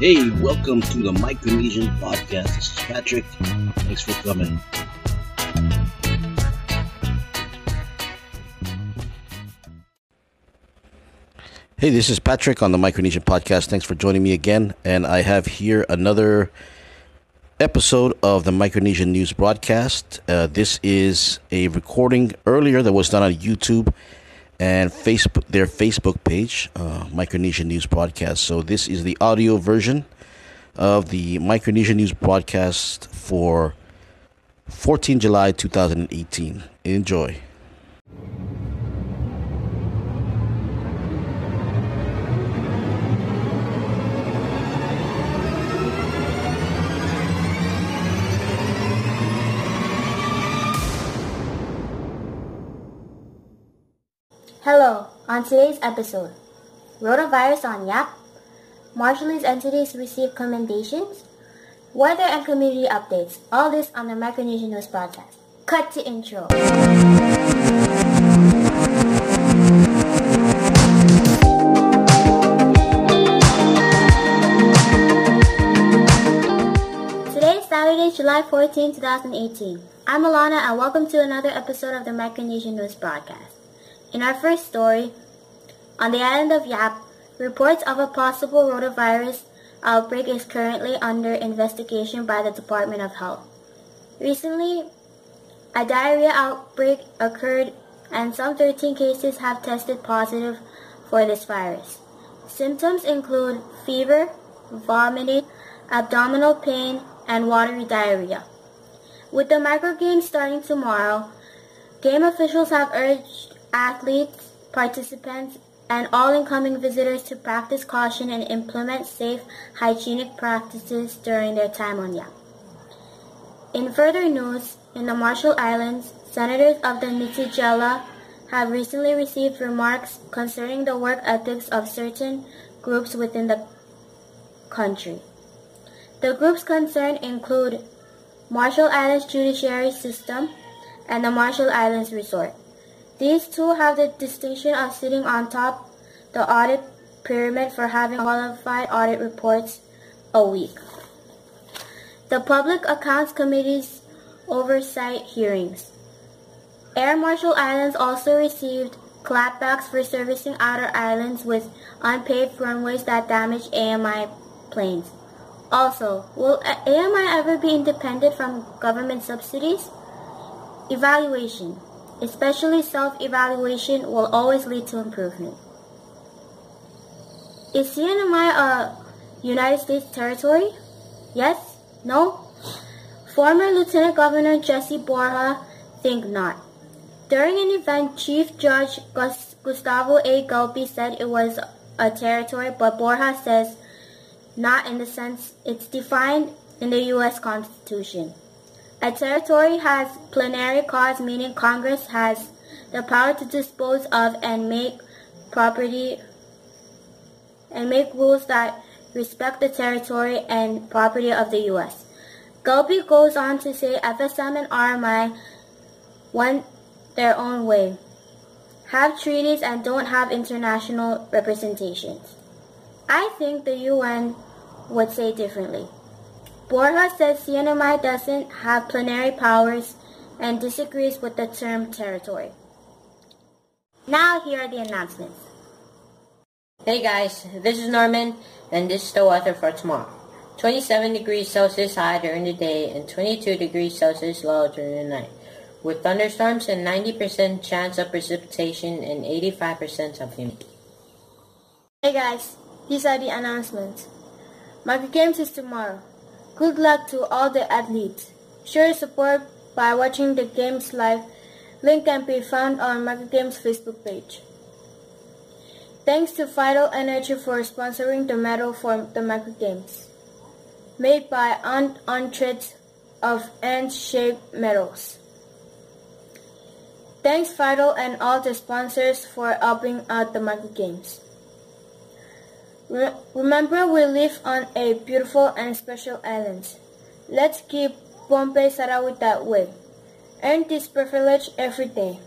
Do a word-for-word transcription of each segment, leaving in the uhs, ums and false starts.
Hey, welcome to the Micronesian Podcast. This is Patrick. Thanks for coming. Hey, this is Patrick on the Micronesian Podcast. Thanks for joining me again. And I have here another episode of the Micronesian News Broadcast. Uh, this is a recording earlier that was done on YouTube and Facebook, their Facebook page, uh, Micronesian News Broadcast. So this is the audio version of the Micronesian News Broadcast for the fourteenth of July, twenty eighteen. Enjoy. Hello, on today's episode, rotavirus on Y A P, marshallese entities receive commendations, weather and community updates, all this on the Micronesian News Broadcast. Cut to intro. Today is Saturday, July fourteenth, twenty eighteen. I'm Alana and welcome to another episode of the Micronesian News Broadcast. In our first story, on the island of Yap, reports of a possible rotavirus outbreak is currently under investigation by the Department of Health. Recently, a diarrhea outbreak occurred and some thirteen cases have tested positive for this virus. Symptoms include fever, vomiting, abdominal pain, and watery diarrhea. With the Micro Games starting tomorrow, game officials have urged athletes, participants, and all incoming visitors to practice caution and implement safe, hygienic practices during their time on Yap. In further news, in the Marshall Islands, senators of the Nitijela have recently received remarks concerning the work ethics of certain groups within the country. The groups concerned include Marshall Islands Judiciary System and the Marshall Islands Resort. These two have the distinction of sitting on top the audit pyramid for having qualified audit reports a week. The Public Accounts Committee's oversight hearings. Air Marshall Islands also received clapbacks for servicing outer islands with unpaved runways that damage A M I planes. Also, will A M I ever be independent from government subsidies? Evaluation. Especially self-evaluation will always lead to improvement. Is C N M I a United States territory? Yes? No? Former Lieutenant Governor Jesse Borja think not. During an event, Chief Judge Gustavo A. Gulpe said it was a territory, but Borja says not in the sense it's defined in the U S Constitution. A territory has plenary cause, meaning Congress has the power to dispose of and make property and make rules that respect the territory and property of the U S. Gulpe goes on to say F S M and R M I went their own way, have treaties and don't have international representations. I think the U N would say differently. Borja says C N M I doesn't have plenary powers and disagrees with the term territory. Now here are the announcements. Hey guys, this is Norman and this is the weather for tomorrow. twenty-seven degrees Celsius high during the day and twenty-two degrees Celsius low during the night, with thunderstorms and ninety percent chance of precipitation and eighty-five percent of humidity. Hey guys, these are the announcements. Micro Games is tomorrow. Good luck to all the athletes. Show your support by watching the games live. Link can be found on Micro Games Facebook page. Thanks to Vital Energy for sponsoring the medal for the Micro Games, made by Antonits of ant-shaped medals. Thanks Vital and all the sponsors for helping out the Micro Games. Remember, we live on a beautiful and special island. Let's keep Pompei Sarawita with. Earn this privilege every day.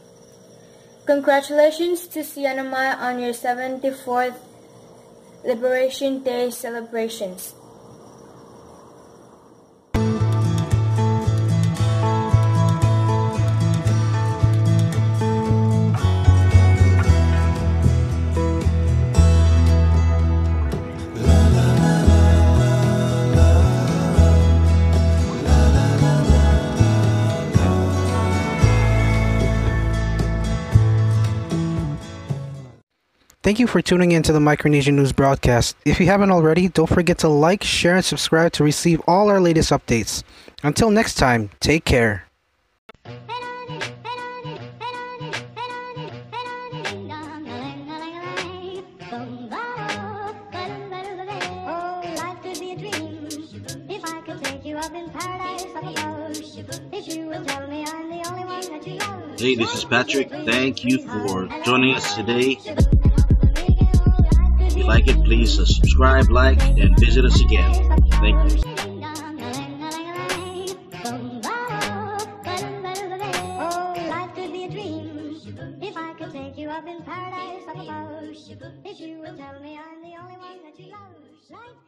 Congratulations to C N M I on your seventy-fourth Liberation Day celebrations. Thank you for tuning in to the Micronesian News Broadcast. If you haven't already, don't forget to like, share, and subscribe to receive all our latest updates. Until next time, take care. Hey, this is Patrick. Thank you for joining us today. If you like it, please subscribe, like, and visit us again. Thank you.